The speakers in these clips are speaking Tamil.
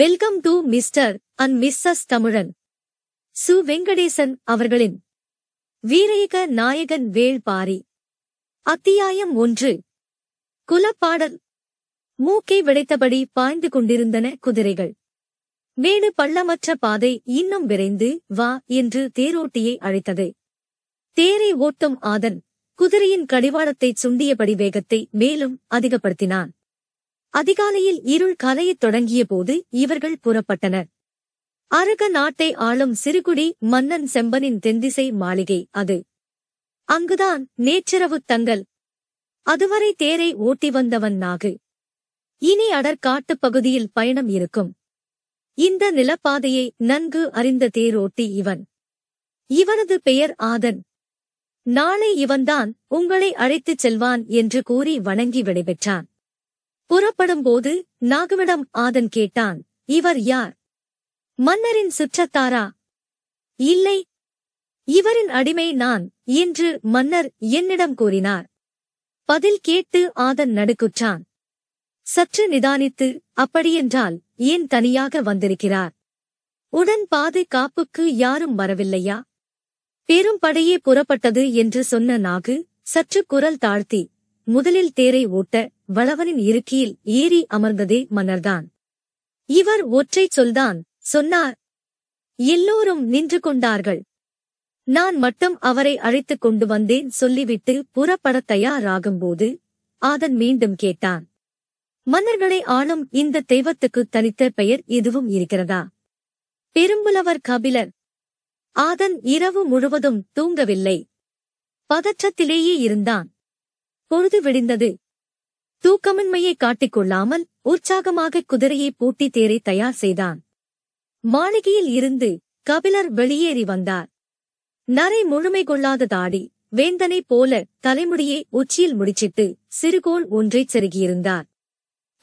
Welcome to mister and missus தமிழன் சு வெங்கடேசன் அவர்களின் வீரயுக நாயகன் வேல் பாரி அத்தியாயம் 1. குலப்பாடல். மூக்கை விடைத்தபடி பாய்ந்து கொண்டிருந்தன குதிரைகள். மேடு பள்ளமற்ற பாதை இன்னும் விரைந்து வா என்று தேரோட்டியை அழைத்தது. தேரை ஓட்டும் ஆதன் குதிரையின் கடிவாளத்தைச் சுண்டியபடி வேகத்தை மேலும் அதிகப்படுத்தினான். அதிகாலையில் இருள் கலையத் தொடங்கியபோது இவர்கள் புறப்பட்டனர். அரக நாட்டை ஆளும் சிறுகுடி மன்னன் செம்பனின் தென்திசை மாளிகை அது. அங்குதான் நேற்றிரவு தங்கள். அதுவரை தேரை ஓட்டி வந்தவன் நாகு. இனி அடர்காட்டுப் பகுதியில் பயணம் இருக்கும். இந்த நிலப்பாதையை நன்கு அறிந்த தேரோட்டி இவன். இவனது பெயர் ஆதன். நாளை இவன்தான் உங்களை அழைத்துச் செல்வான் என்று கூறி வணங்கி விடைபெற்றான். புறப்படும்போது நாகுவிடம் ஆதன் கேட்டான், இவர் யார்? மன்னரின் சுற்றத்தாரா? இல்லை, இவரின் அடிமை நான் என்று மன்னர் என்னிடம் கூறினார். பதில் கேட்டு ஆதன் நடுக்குற்றான். சற்று நிதானித்து, அப்படியென்றால் ஏன் தனியாக வந்திருக்கிறார்? உடன் பாதுகாப்புக்கு யாரும் வரவில்லையா? பெரும் படையே புறப்பட்டது என்று சொன்ன நாகு சற்று குரல் தாழ்த்தி, முதலில் தேரை ஓட்ட வளவனின் இருக்கையில் ஏறி அமர்ந்ததே மன்னர்தான். இவர் ஒற்றைச் சொல்தான் சொன்னார். எல்லோரும் நின்று கொண்டார்கள். நான் மட்டும் அவரை அழைத்துக் கொண்டு வந்தேன் சொல்லிவிட்டு புறப்படத் தயாராகும்போது ஆதன் மீண்டும் கேட்டான், மன்னர்களை ஆளும் இந்த தெய்வத்துக்கு தனித்த பெயர் எதுவும் இருக்கிறதா? பெரும்புலவர் கபிலர். ஆதன் இரவு முழுவதும் தூங்கவில்லை. பதற்றத்திலேயே இருந்தான். பொழுது விடிந்தது. தூக்கமின்மையை காட்டிக்கொள்ளாமல் உற்சாகமாக குதிரையை பூட்டி தேரை தயார் செய்தான். மாளிகையில் இருந்து கபிலர் வெளியேறி வந்தார். நரை முழுமை கொள்ளாத தாடி, வேந்தனை போல தலைமுடியை உச்சியில் முடிச்சிட்டு சிறுகோள் ஒன்றைச் செருகியிருந்தார்.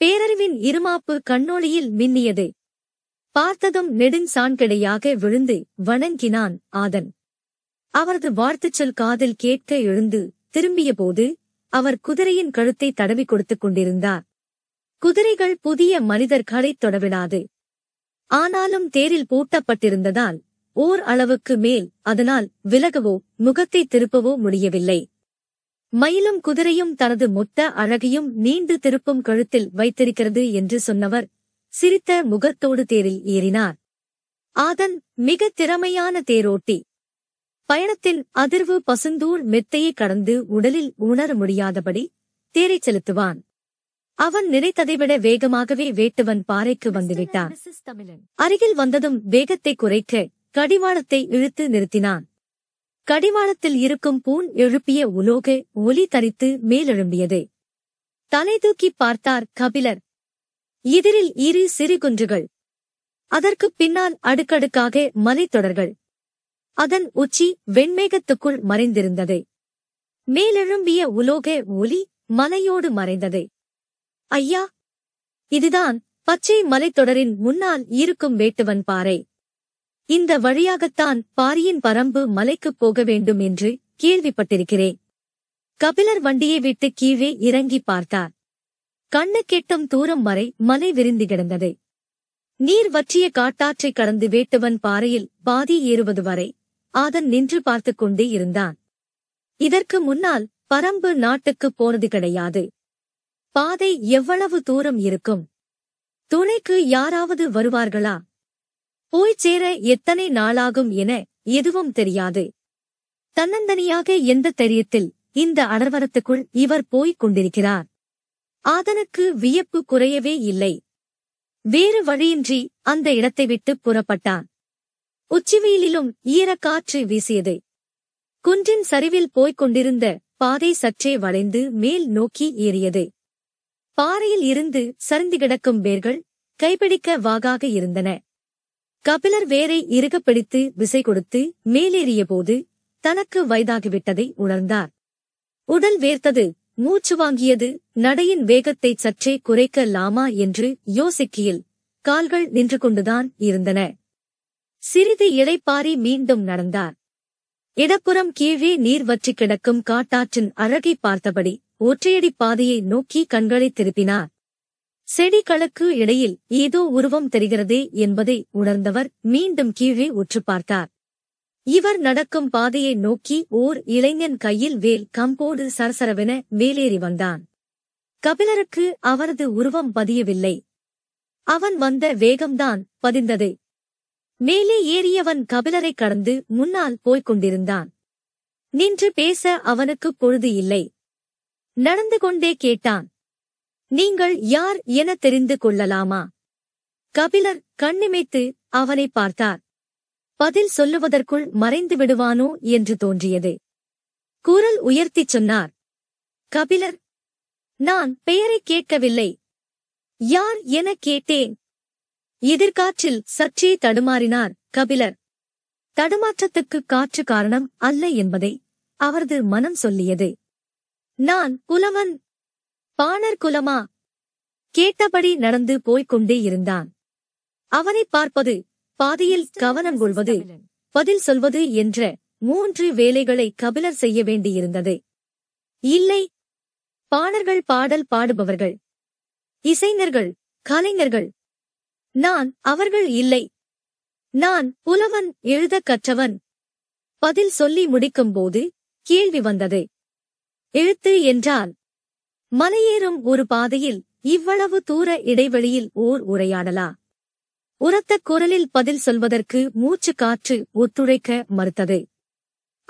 பேரறிவின் இருமாப்பு கண்ணோளியில் மின்னியது. பார்த்ததும் நெடுஞ்சாண்கிடையாக விழுந்து வணங்கினான் ஆதன். அவரது வாழ்த்துச் சொல் காதில் கேட்க எழுந்து திரும்பியபோது அவர் குதிரையின் கழுத்தை தடவி கொடுத்துக் கொண்டிருந்தார். குதிரைகள் புதிய மனிதர்களைத் தொடவிடாது. ஆனாலும் தேரில் பூட்டப்பட்டிருந்ததால் ஓர் அளவுக்கு மேல் அதனால் விலகவோ முகத்தை திருப்பவோ முடியவில்லை. மயிலும் குதிரையும் தனது மொத்த அழகையும் நீண்டு திருப்பும் கழுத்தில் வைத்திருக்கிறது என்று சொன்னவர் சிரித்த முகத்தோடு தேரில் ஏறினார். ஆதன் மிக திறமையான தேரோட்டி. பயணத்தின் அதிர்வு பசுந்தூள் மெத்தையை கடந்து உடலில் உணர முடியாதபடி தேரைச் செலுத்துவான். அவன் நினைத்ததைவிட வேகமாகவே வேட்டுவன் பாறைக்கு வந்துவிட்டான். அருகில் வந்ததும் வேகத்தை குறைக்க கடிவாளத்தை இழுத்து நிறுத்தினான். கடிவாளத்தில் இருக்கும் பூண் எழுப்பிய உலோக ஒலி தரித்து மேலெழும்பியது. தலை தூக்கி பார்த்தார் கபிலர். எதிரில் இரு சிறு குன்றுகள், அதற்குப் பின்னால் அடுக்கடுக்காக மலைத்தொடர்கள். அதன் உச்சி வெண்மேகத்துக்குள் மறைந்திருந்தது. மேலெழும்பிய உலோக ஒலி மலையோடு மறைந்தது. ஐயா, இதுதான் பச்சை மலைத்தொடரின் முன்னால் இருக்கும் வேட்டுவன் பாறை. இந்த வழியாகத்தான் பாரியின் பரம்பு மலைக்குப் போக வேண்டும் என்று கேள்விப்பட்டிருக்கிறேன். கபிலர் வண்டியை விட்டு கீழே இறங்கி பார்த்தார். கண்ணு கெட்டும் தூரம் வரை மலை விரிந்து கிடந்தது. நீர் வற்றிய காட்டாற்றைக் கடந்து வேட்டுவன் பாறையில் பாதி ஏறுவது வரை ஆதன் நின்று பார்த்துக் கொண்டே இருந்தான். இதற்கு முன்னால் பரம்பு நாட்டுக்குப் போனது கிடையாது. பாதை எவ்வளவு தூரம் இருக்கும்? துணைக்கு யாராவது வருவார்களா? போய்ச் சேர எத்தனை நாளாகும் என எதுவும் தெரியாது. தன்னந்தனியாக எந்த தெரியத்தில் இந்த அடர்வரத்துக்குள் இவர் போய்க் கொண்டிருக்கிறார். ஆதனுக்கு வியப்பு குறையவே இல்லை. வேறு வழியின்றி அந்த இடத்தை விட்டு புறப்பட்டான். உச்சிவெயிலிலும் ஈரக்காற்று வீசியது. குன்றின் சரிவில் போய்க் கொண்டிருந்த பாதை சற்றே வளைந்து மேல் நோக்கி ஏறியது. பாறையில் இருந்து சரிந்து கிடக்கும் வேர்கள் கைப்பிடிக்க வாகாக இருந்தன. கபிலர் வேரை இறுகப் பிடித்து விசை கொடுத்து மேலேறியபோது தனக்கு வயதாகிவிட்டதை உணர்ந்தார். உடல் வேர்த்தது, மூச்சு வாங்கியது. நடையின் வேகத்தை சற்றே குறைக்கலாமா என்று யோசிக்கையில் கால்கள் நின்று கொண்டுதான் இருந்தன. சிறிது இளைப்பாரி மீண்டும் நடந்தார். இடப்புறம் கீழே நீர் வற்றி கிடக்கும் காட்டாற்றின் அழகை பார்த்தபடி ஒற்றையடி பாதையை நோக்கி கண்களை திருப்பினார். செடிகளுக்கு இடையில் ஏதோ உருவம் தெரிகிறதே என்பதை உணர்ந்தவர் மீண்டும் கீழே உற்று பார்த்தார். இவர் நடக்கும் பாதையை நோக்கி ஓர் இளைஞன் கையில் வேல் கம்போடு சரசரவென மேலேறி வந்தான். கபிலருக்கு அவரது உருவம் பதியவில்லை. அவன் வந்த வேகம்தான் பதிந்தது. மேலே ஏறியவன் கபிலரை கடந்து முன்னால் போய்க் கொண்டிருந்தான். நின்று பேச அவனுக்கு பொழுது இல்லை. நடந்து கொண்டே கேட்டான், நீங்கள் யார் என தெரிந்து கொள்ளலாமா? கபிலர் கண்ணிமைத்து அவனை பார்த்தார். பதில் சொல்லுவதற்குள் மறைந்து விடுவானோ என்று தோன்றியது. குரல் உயர்த்திச் சொன்னார், கபிலர், நான் பெயரை கேட்கவில்லை, யார் என கேட்டேன். எதிர்காற்றில் சற்றே தடுமாறினார் கபிலர். தடுமாற்றத்துக்கு காற்று காரணம் அல்ல என்பதை அவரது மனம் சொல்லியது. நான் குலவன் பாணர் குலமா? கேட்டபடி நடந்து போய்க் கொண்டே இருந்தான். அவனை பார்ப்பது, பாதையில் கவனம் கொள்வது, பதில் சொல்வது என்ற 3 வேலைகளை கபிலர் செய்ய வேண்டியிருந்தது. இல்லை, பாணர்கள் பாடல் பாடுபவர்கள், இசைஞர்கள், கலைஞர்கள். நான் அவர்கள் இல்லை. நான் புலவன், எழுத கற்றவன். பதில் சொல்லி முடிக்கும்போது கேள்வி வந்தது. எழுத்து என்றால்? மலையேறும் ஒரு பாதையில் இவ்வளவு தூர இடைவெளியில் ஓர் உரையாடலா? உரத்த குரலில் பதில் சொல்வதற்கு மூச்சு காற்று ஒத்துழைக்க மறுத்தது.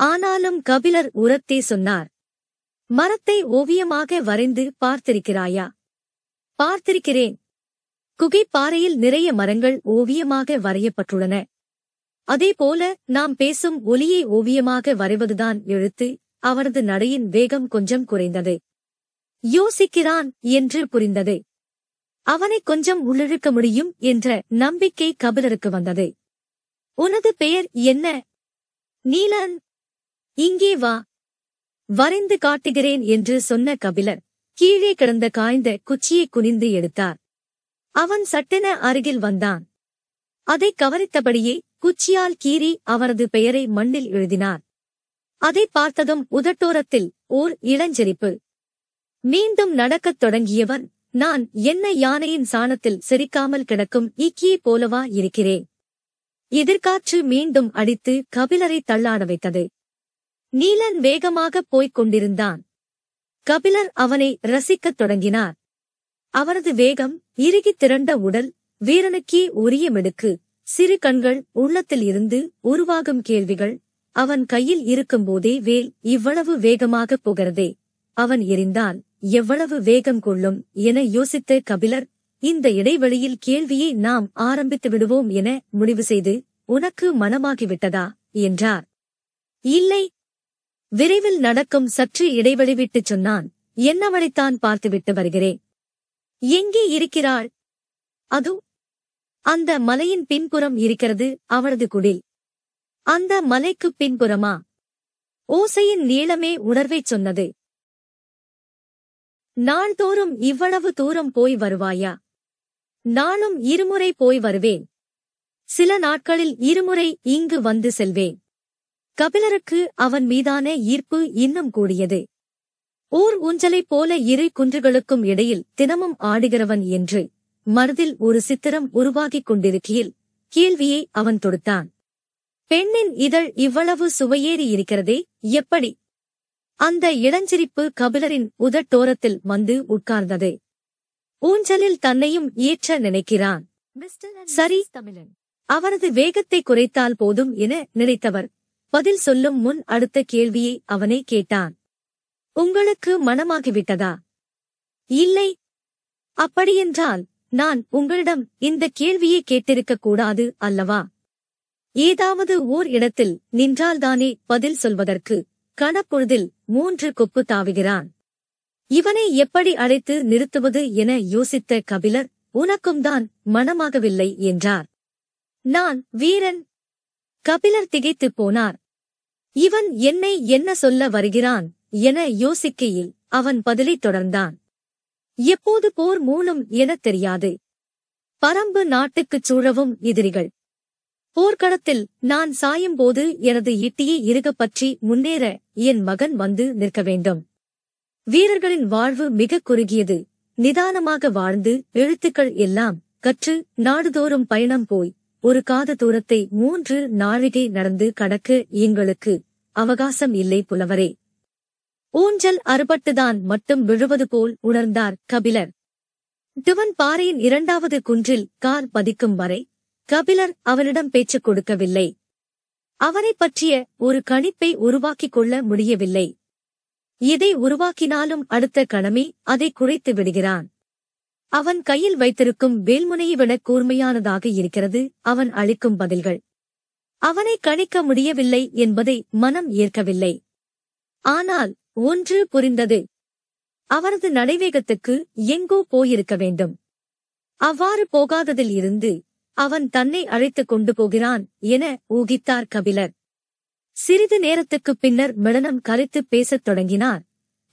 ஆனாலும் கபிலர் உரத்தே சொன்னார், மரத்தை ஓவியமாக வரைந்து பார்த்திருக்கிறாயா? பார்த்திருக்கிறேன். குகைப்பாறையில் நிறைய மரங்கள் ஓவியமாக வரையப்பட்டுள்ளன. அதேபோல நாம் பேசும் ஒலியை ஓவியமாக வரைவதுதான் எழுத்து. அவரது நடையின் வேகம் கொஞ்சம் குறைந்தது. யோசிக்கிறான் என்று புரிந்தது. அவனை கொஞ்சம் உள்ளிழுக்க முடியும் என்ற நம்பிக்கை கபிலருக்கு வந்தது. உனது பெயர் என்ன? நீலன். இங்கே வா, வரைந்து காட்டுகிறேன் என்று சொன்ன கபிலர் கீழே கிடந்த காய்ந்த குச்சியை குனிந்து எடுத்தார். அவன் சட்டென அருகில் வந்தான். அதை கவனித்தபடியே குச்சியால் கீறி அவரது பெயரை மண்ணில் எழுதினார். அதை பார்த்ததும் உதட்டோரத்தில் ஓர் இளஞ்சரிப்பு. மீண்டும் நடக்கத் தொடங்கியவன், நான் என்ன யானையின் சாணத்தில் செரிக்காமல் கிடக்கும் ஈக்கியை போலவா இருக்கிறேன்? எதிர்காற்று மீண்டும் அடித்து கபிலரை தள்ளாட வைத்தது. நீலன் வேகமாகப் போய்க் கொண்டிருந்தான். கபிலர் அவனை ரசிக்கத் தொடங்கினார். அவரது வேகம், இறுகி திரண்ட உடல், வீரனுக்கே உரிய மிடுக்கு, சிறு கண்கள், உள்ளத்தில் இருந்து உருவாகும் கேள்விகள். அவன் கையில் இருக்கும்போதே வேல் இவ்வளவு வேகமாகப் போகிறதே, அவன் எரிந்தான் எவ்வளவு வேகம் கொள்ளும் என யோசித்த கபிலர், இந்த இடைவெளியில் கேள்வியை நாம் ஆரம்பித்து விடுவோம் என முடிவு செய்து, உனக்கு மனமாகிவிட்டதா என்றார். இல்லை, விரைவில் நடக்கும், சற்று இடைவெளி விட்டுச் சொன்னான். என்னவளைத்தான் பார்த்துவிட்டு வருகிறேன். எங்கே இருக்கிறாள்? அது அந்த மலையின் பின்புறம் இருக்கிறது அவளது குடில். அந்த மலைக்குப் பின்புறமா? ஓசையின் நீளமே உணர்வைச் சொன்னது. நாள்தோறும் இவ்வளவு தூரம் போய் வருவாயா? நானும் 2 முறை போய் வருவேன். சில நாட்களில் 2 முறை இங்கு வந்து செல்வேன். கபிலருக்கு அவன் மீதான ஈர்ப்பு இன்னும் கூடியது. ஓர் ஊஞ்சலைப் போல 2 குன்றுகளுக்கும் இடையில் தினமும் ஆடுகிறவன் என்று மனதில் ஒரு சித்திரம் உருவாகிக் கொண்டிருக்கையில் கேள்வியை அவன் தொடுத்தான். பெண்ணின் இதழ் இவ்வளவு சுவையேறி இருக்கிறதே, எப்படி? அந்த இளஞ்சிரிப்பு கபிலரின் உதட்டோரத்தில் வந்து உட்கார்ந்தது. ஊஞ்சலில் தன்னையும் ஏற்ற நினைக்கிறான். சரி, அவரது வேகத்தை குறைத்தால் போதும் என நினைத்தவர் பதில் சொல்லும் முன் அடுத்த கேள்வியை அவனே கேட்டான். உங்களுக்கு மனமாகிவிட்டதா? இல்லை. அப்படியென்றால் நான் உங்களிடம் இந்த கேள்வியை கேட்டிருக்கக் கூடாது அல்லவா? ஏதாவது ஓர் இடத்தில் நின்றால்தானே பதில் சொல்வதற்கு. கணப்பொழுதில் 3 கொப்பு தாவுகிறான். இவனை எப்படி அழைத்து நிறுத்துவது என யோசித்த கபிலர், உனக்கும் தான் மனமாகவில்லை என்றார். நான் வீரன். கபிலர் திகைத்துப் போனார். இவன் என்னை என்ன சொல்ல வருகிறான் என யோசிக்கையில் அவன் பதிலைத் தொடர்ந்தான். எப்போது போர் மூலம் எனத் தெரியாது. பரம்பு நாட்டுக்குச் சூழவும் எதிரிகள். போர்க்களத்தில் நான் சாயும்போது எனது ஈட்டியை இறுகப்பற்றி முன்னேற என் மகன் வந்து நிற்க வேண்டும். வீரர்களின் வாழ்வு மிகக் குறுகியது. நிதானமாக வாழ்ந்து எழுத்துக்கள் எல்லாம் கற்று நாடுதோறும் பயணம் போய் ஒரு காத தூரத்தை 3 நாழிகை நடந்து கடக்க எங்களுக்கு அவகாசம் இல்லை புலவரே. ஊஞ்சல் அறுபட்டுதான் மட்டும் விழுவது போல் உணர்ந்தார் கபிலர். வெட்டவன் பாறையின் 2வது குன்றில் கால் பதிக்கும் வரை கபிலர் அவனிடம் பேச்சு கொடுக்கவில்லை. அவனை பற்றிய ஒரு கணிப்பை உருவாக்கிக் கொள்ள முடியவில்லை. இதை உருவாக்கினாலும் அடுத்த கணமே அதை குறைத்து விடுகிறான். அவன் கையில் வைத்திருக்கும் வேல்முனையை விட கூர்மையானதாக இருக்கிறது அவன் அளிக்கும் பதில்கள். அவனை கணிக்க முடியவில்லை என்பதை மனம் ஏற்கவில்லை. ஆனால் ஒன்று புரிந்தது, அவரது நடைவேகத்துக்கு எங்கோ போயிருக்க வேண்டும். அவ்வாறு போகாததில் இருந்து அவன் தன்னை அழைத்துக் கொண்டு போகிறான் என ஊகித்தார் கபிலர். சிறிது நேரத்துக்குப் பின்னர் மிளனம் கரைத்து பேசத் தொடங்கினார்.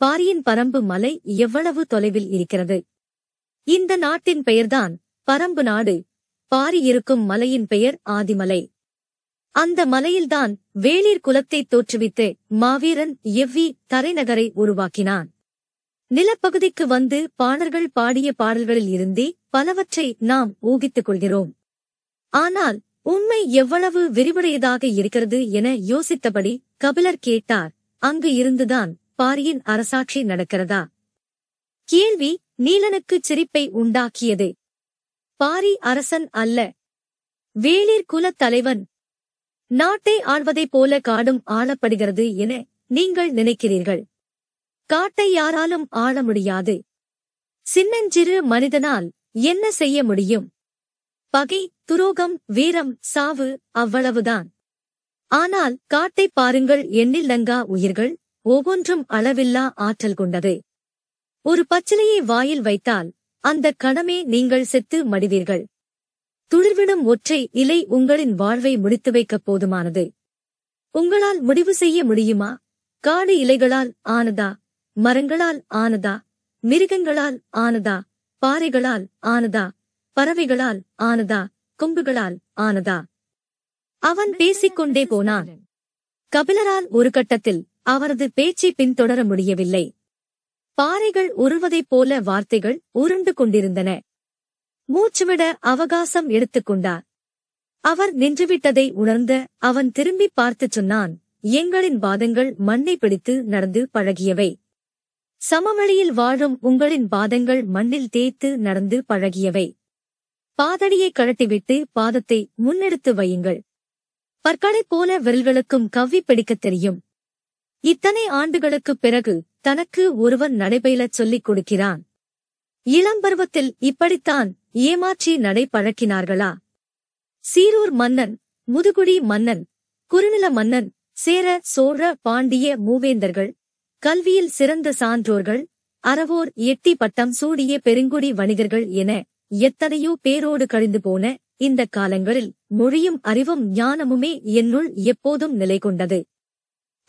பாரியின் பரம்பு மலை எவ்வளவு தொலைவில் இருக்கிறது? இந்த நாட்டின் பெயர்தான் பரம்பு நாடு. பாரி இருக்கும் மலையின் பெயர் ஆதிமலை. அந்த மலையில்தான் வேளிர் குலத்தை தோற்றுவித்து மாவீரன் எவ்வி தரைநகரை உருவாக்கினான். நிலப்பகுதிக்கு வந்து பாணர்கள் பாடிய பாடல்களில் இருந்தே பலவற்றை நாம் ஊகித்துக் கொள்கிறோம். ஆனால் உண்மை எவ்வளவு விரிவடையதாக இருக்கிறது என யோசித்தபடி கபிலர் கேட்டார், அங்கு இருந்துதான் பாரியின் அரசாட்சி நடக்கிறதா? கேள்வி நீலனுக்கு சிரிப்பை உண்டாக்கியது. பாரி அரசன் அல்ல, வேளிர் குலத் தலைவன். நாட்டை ஆழ்வதைப் போல காடும் ஆளப்படுகிறது என நீங்கள் நினைக்கிறீர்கள். காட்டை யாராலும் ஆள முடியாது. சின்னஞ்சிறு மனிதனால் என்ன செய்ய முடியும்? பகை, துரோகம், வீரம், சாவு, அவ்வளவுதான். ஆனால் காட்டை பாருங்கள், எண்ணிலங்கா உயிர்கள், ஒவ்வொன்றும் அளவில்லா ஆற்றல் கொண்டது. ஒரு பச்சிலையை வாயில் வைத்தால் அந்த கணமே நீங்கள் செத்து மடிவீர்கள். துளிர்விடும் ஒற்றை இலை உங்களின் வாழ்வை முடித்து வைக்கப் போதுமானது. உங்களால் முடிவு செய்ய முடியுமா? காடு இலைகளால் ஆனதா? மரங்களால் ஆனதா? மிருகங்களால் ஆனதா? பாறைகளால் ஆனதா? பறவைகளால் ஆனதா? கொம்புகளால் ஆனதா? அவன் பேசிக்கொண்டே போனான். கபிலரால் ஒரு கட்டத்தில் அவரது பேச்சை பின்தொடர முடியவில்லை. பாறைகள் உருள்வதைப் போல வார்த்தைகள் உருண்டு கொண்டிருந்தன. மூச்சுவிட அவகாசம் எடுத்துக்கொண்டார். அவர் நின்றுவிட்டதை உணர்ந்த அவன் திரும்பி பார்த்துச் சொன்னான், எங்களின் பாதங்கள் மண்ணை பிடித்து நடந்து பழகியவை. சமவெளியில் வாழும் உங்களின் பாதங்கள் மண்ணில் தேய்த்து நடந்து பழகியவை. பாதடியை கழட்டிவிட்டு பாதத்தை முன்னெடுத்து வையுங்கள். பற்களைப் போல விரல்களுக்கும் கவ்வி பிடிக்கத் தெரியும். இத்தனை ஆண்டுகளுக்குப் பிறகு தனக்கு ஒருவன் நடைபயிலச் சொல்லிக் கொடுக்கிறான். இளம்பருவத்தில் இப்படித்தான் ஏமாற்றி நடை பழக்கினார்களா? சீரூர் மன்னன், முதுகுடி மன்னன், குறுநில மன்னன், சேர, சோழ, பாண்டிய மூவேந்தர்கள், கல்வியில் சிறந்த சான்றோர்கள், அறவோர், எட்டி பட்டம் சூடிய பெருங்குடி வணிகர்கள் என எத்தனையோ பேரோடு கழிந்து போன இந்த காலங்களில் மொழியும் அறிவும் ஞானமுமே என்னுள் எப்போதும் நிலை கொண்டது.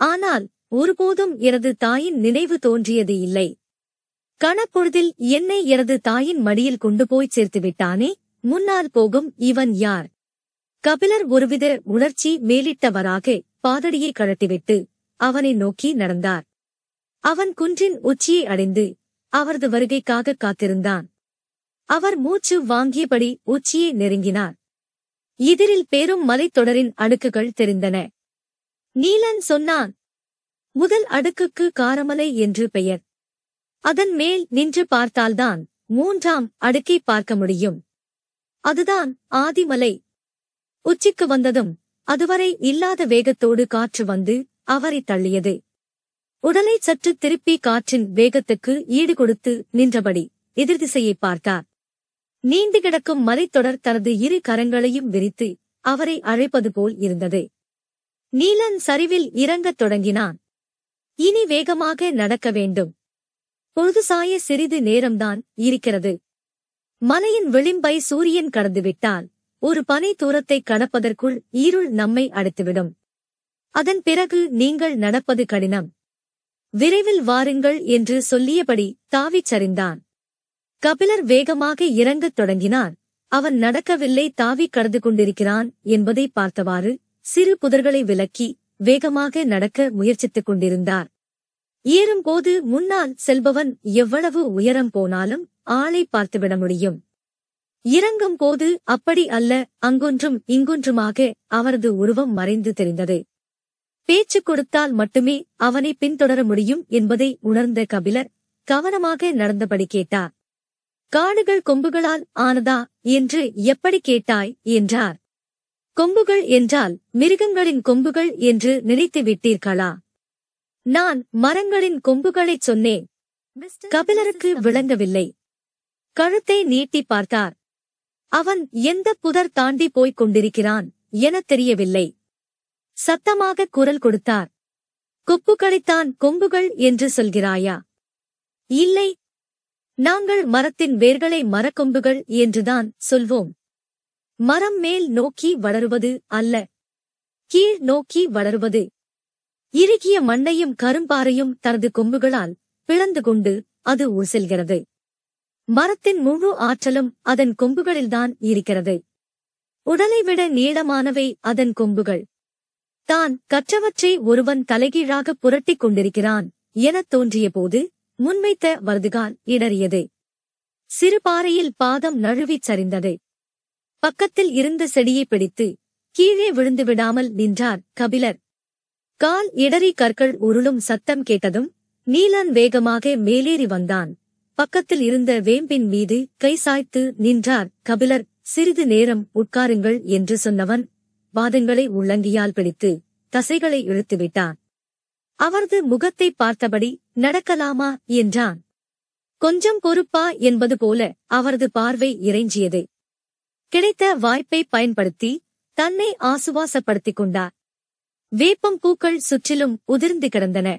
ஆனால் ஒருபோதும் எனது தாயின் நினைவு தோன்றியது இல்லை. கணப்பொழுதில் என்னை எனது தாயின் மடியில் கொண்டு போய் சேர்த்துவிட்டானே, முன்னால் போகும் இவன் யார்? கபிலர் ஒருவித உணர்ச்சி மேலிட்டவராக பாதடியை கழட்டிவிட்டு அவனை நோக்கி நடந்தார். அவன் குன்றின் உச்சியை அடைந்து அவரது வருகைக்காக காத்திருந்தான். அவர் மூச்சு வாங்கியபடி உச்சியை நெருங்கினார். எதிரில் பேரும் மலைத்தொடரின் அடுக்குகள் தெரிந்தன. நீலன் சொன்னான், முதல் அடுக்குக்கு காரமலை என்று பெயர். அதன் மேல் நின்று பார்த்தால்தான் 3ஆம் அடுக்கை பார்க்க முடியும். அதுதான் ஆதிமலை. உச்சிக்கு வந்ததும் அதுவரை இல்லாத வேகத்தோடு காற்று வந்து அவரை தள்ளியது. உடலை சற்று திருப்பி காற்றின் வேகத்துக்கு ஈடுகொடுத்து நின்றபடி எதிர்திசையை பார்த்தார். நீண்டு கிடக்கும் மலைத்தொடர் தனது இரு கரங்களையும் விரித்து அவரை அழைப்பது போல் இருந்தது. நீலன் சரிவில் இறங்கத் தொடங்கினான். இனி வேகமாக நடக்க வேண்டும். பொழுதுசாய சிறிது நேரம்தான் இருக்கிறது. மலையின் விளிம்பை சூரியன் கடந்துவிட்டால் ஒரு பனை தூரத்தை கடப்பதற்குள் இருள் நம்மை அடைத்துவிடும். அதன் பிறகு நீங்கள் நடப்பது கடினம். விரைவில் வாருங்கள் என்று சொல்லியபடி தாவிச் சரிந்தான். கபிலர் வேகமாக இறங்கத் தொடங்கினார். அவன் நடக்கவில்லை, தாவி கடந்து கொண்டிருக்கிறான் என்பதை பார்த்தவாறு சிறு புதர்களை விலக்கி வேகமாக நடக்க முயற்சித்துக் கொண்டிருந்தார். ஏறும்போது முன்னால் செல்பவன் எவ்வளவு உயரம் போனாலும் ஆளை பார்த்துவிட முடியும். இறங்கும் போது அப்படி அல்ல, அங்கொன்றும் இங்கொன்றுமாக அவரது உருவம் மறைந்து தெரிந்தது. பேச்சு கொடுத்தால் மட்டுமே அவனை பின்தொடர முடியும் என்பதை உணர்ந்த கபிலர் கவனமாக நடந்தபடி கேட்டார். காடுகள் கொம்புகளால் ஆனதா என்று எப்படி கேட்டாய் என்றார். கொம்புகள் என்றால் மிருகங்களின் கொம்புகள் என்று நினைத்து விட்டீர்களா? நான் மரங்களின் கொம்புகளைச் சொன்னேன். கபிலருக்கு விளங்கவில்லை. கழுத்தை நீட்டி பார்த்தார். அவன் எந்த புதர் தாண்டி போய்க் கொண்டிருக்கிறான் எனத் தெரியவில்லை. சத்தமாக குரல் கொடுத்தார். கொப்புகளைத்தான் கொம்புகள் என்று சொல்கிறாயா? இல்லை, நாங்கள் மரத்தின் வேர்களை மரக்கொம்புகள் என்றுதான் சொல்வோம். மரம் மேல் நோக்கி வளருவது அல்ல, கீழ் நோக்கி வளருவது. இறுகிய மண்ணையும் கரும்பாறையும் தனது கொம்புகளால் பிளந்து கொண்டு அது ஊசல்கிறது. மரத்தின் முழு ஆற்றலும் அதன் கொம்புகளில்தான் இருக்கிறது. உடலை விட நீளமானவை அதன் கொம்புகள். தான் கற்றவற்றை ஒருவன் தலைகீழாக புரட்டிக் கொண்டிருக்கிறான் எனத் தோன்றியபோது முன்வைத்த வலதுகால் இடறியது. சிறுபாறையில் பாதம் நழுவிச் சரிந்தது. பக்கத்தில் இருந்த செடியை பிடித்து கீழே விழுந்துவிடாமல் நின்றார் கபிலர். கால் இடறி கற்கள் உருளும் சத்தம் கேட்டதும் நீலன் வேகமாக மேலேறி வந்தான். பக்கத்தில் இருந்த வேம்பின் மீது கை சாய்த்து நின்றார் கபிலர். சிறிது நேரம் உட்காருங்கள் என்று சொன்னவன் பாதங்களை உள்ளங்கியால் பிடித்து தசைகளை இழுத்துவிட்டான். அவரது முகத்தை பார்த்தபடி நடக்கலாமா என்றான். கொஞ்சம் பொறுப்பா என்பது போல அவரது பார்வை இறைஞ்சியது. கிடைத்த வாய்ப்பை பயன்படுத்தி தன்னை ஆசுவாசப்படுத்திக் கொண்டார். வேப்பம் பூக்கள் சுற்றிலும் உதிர்ந்து கிடந்தன.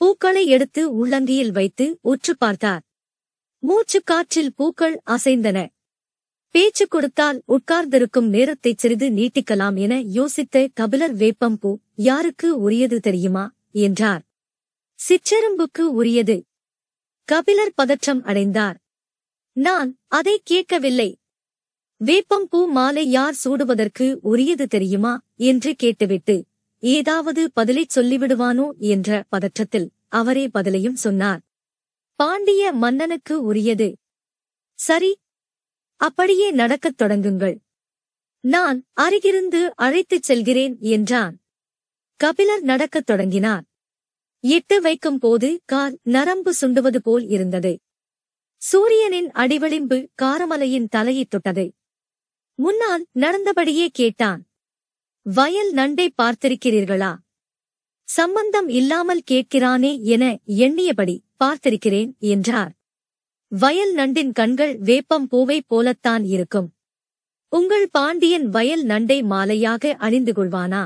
பூக்களை எடுத்து உள்ளங்கியில் வைத்து உற்று பார்த்தார். மூச்சுக் காற்றில் பூக்கள் அசைந்தன. பேச்சு கொடுத்தால் உட்கார்ந்திருக்கும் நேரத்தை சிறிது நீட்டிக்கலாம் என யோசித்த கபிலர் வேப்பம் பூ யாருக்கு உரியது தெரியுமா என்றார். சிற்றெரும்புக்கு உரியது. கபிலர் பதற்றம் அடைந்தார். நான் அதை கேட்கவில்லை. வேப்பம் பூ மாலை யார் சூடுவதற்கு உரியது தெரியுமா என்று கேட்டுவிட்டு ஏதாவது பதிலை சொல்லிவிடுவானோ என்ற பதற்றத்தில் அவரே பதிலையும் சொன்னார். பாண்டிய மன்னனுக்கு உரியது. சரி, அப்படியே நடக்கத் தொடங்குங்கள். நான் அருகிருந்து அழைத்துச் செல்கிறேன் என்றான். கபிலர் நடக்கத் தொடங்கினார். எட்டு வைக்கும் போது கால் நரம்பு சுண்டுவது போல் இருந்தது. சூரியனின் அடிவளிம்பு காரமலையின் தலையைத் தொட்டது. முன்னால் நடந்தபடியே கேட்டான். வயல் நண்டை பார்த்திருக்கிறீர்களா? சம்பந்தம் இல்லாமல் கேட்கிறானே என எண்ணியபடி பார்த்திருக்கிறேன் என்றார். வயல் நண்டின் கண்கள் வேப்பம் பூவை போலத்தான் இருக்கும். உங்கள் பாண்டியன் வயல் நண்டை மாலையாக அணிந்து கொள்வானா?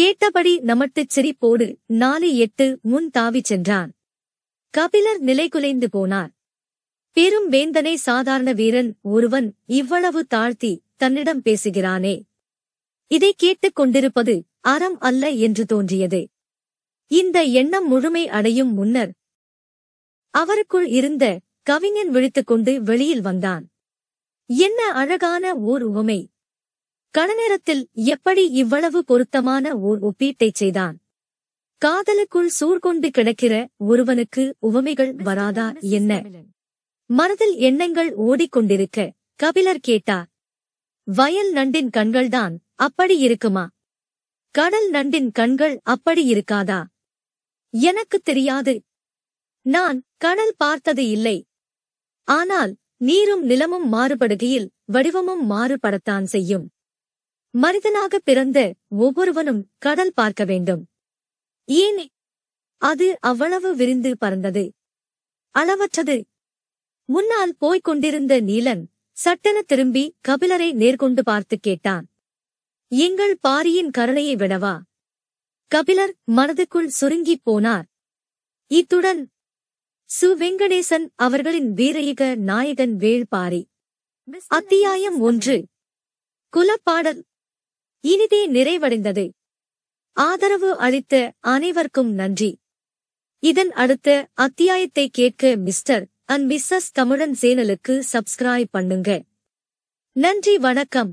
கேட்டபடி நமட்டுச் சிரிப்போடு 4-8 முன் தாவிச் சென்றான். கபிலர் நிலைகுலைந்து போனார். பெரும் வேந்தனை சாதாரண வீரன் ஒருவன் இவ்வளவு தாழ்த்தி தன்னிடம் பேசுகிறானே. இதை கேட்டுக் கொண்டிருப்பது அறம் அல்ல என்று தோன்றியது. இந்த எண்ணம் முழுமை அடையும் முன்னர் அவருக்குள் இருந்த கவிஞன் விழித்துக்கொண்டு வெளியில் வந்தான். என்ன அழகான ஓர் உவமை! கணநேரத்தில் எப்படி இவ்வளவு பொருத்தமான ஓர் ஒப்பீட்டைச் செய்தான்! காதலுக்குள் சூர்கொண்டு கிடக்கிற ஒருவனுக்கு உவமைகள் வராதா என்ன? மனதில் எண்ணங்கள் ஓடிக்கொண்டிருக்க கபிலர் கேட்டார். வயல் நண்டின் கண்கள்தான் அப்படி இருக்குமா? கடல் நண்டின் கண்கள் அப்படி இருக்காதா? எனக்குத் தெரியாது. நான் கடல் பார்த்தது இல்லை. ஆனால் நீரும் நிலமும் மாறுபடுகையில் வடிவமும் மாறுபடத்தான் செய்யும். மனிதனாக பிறந்த ஒவ்வொருவனும் கடல் பார்க்க வேண்டும். ஏன் அது அவ்வளவு விரிந்து பறந்தது, அளவற்றது? முன்னால் போய்க் கொண்டிருந்த நீலன் சட்டென திரும்பி கபிலரை நேர்கொண்டு பார்த்து கேட்டான். எங்கள் பாரியின் கருணையை விடவா? கபிலர் மனதுக்குள் சுருங்கிப் போனார். இத்துடன் சு. வெங்கடேசன் அவர்களின் வீரயுக நாயகன் வேல் பாரி அத்தியாயம் 1 குலப்பாடல் இனிதே நிறைவடைந்தது. ஆதரவு அளித்த அனைவருக்கும் நன்றி. இதன் அடுத்த அத்தியாயத்தை கேட்க மிஸ்டர் அண்ட் மிஸ்ஸஸ் தமிழன் சேனலுக்கு சப்ஸ்கிரைப் பண்ணுங்க. நன்றி, வணக்கம்.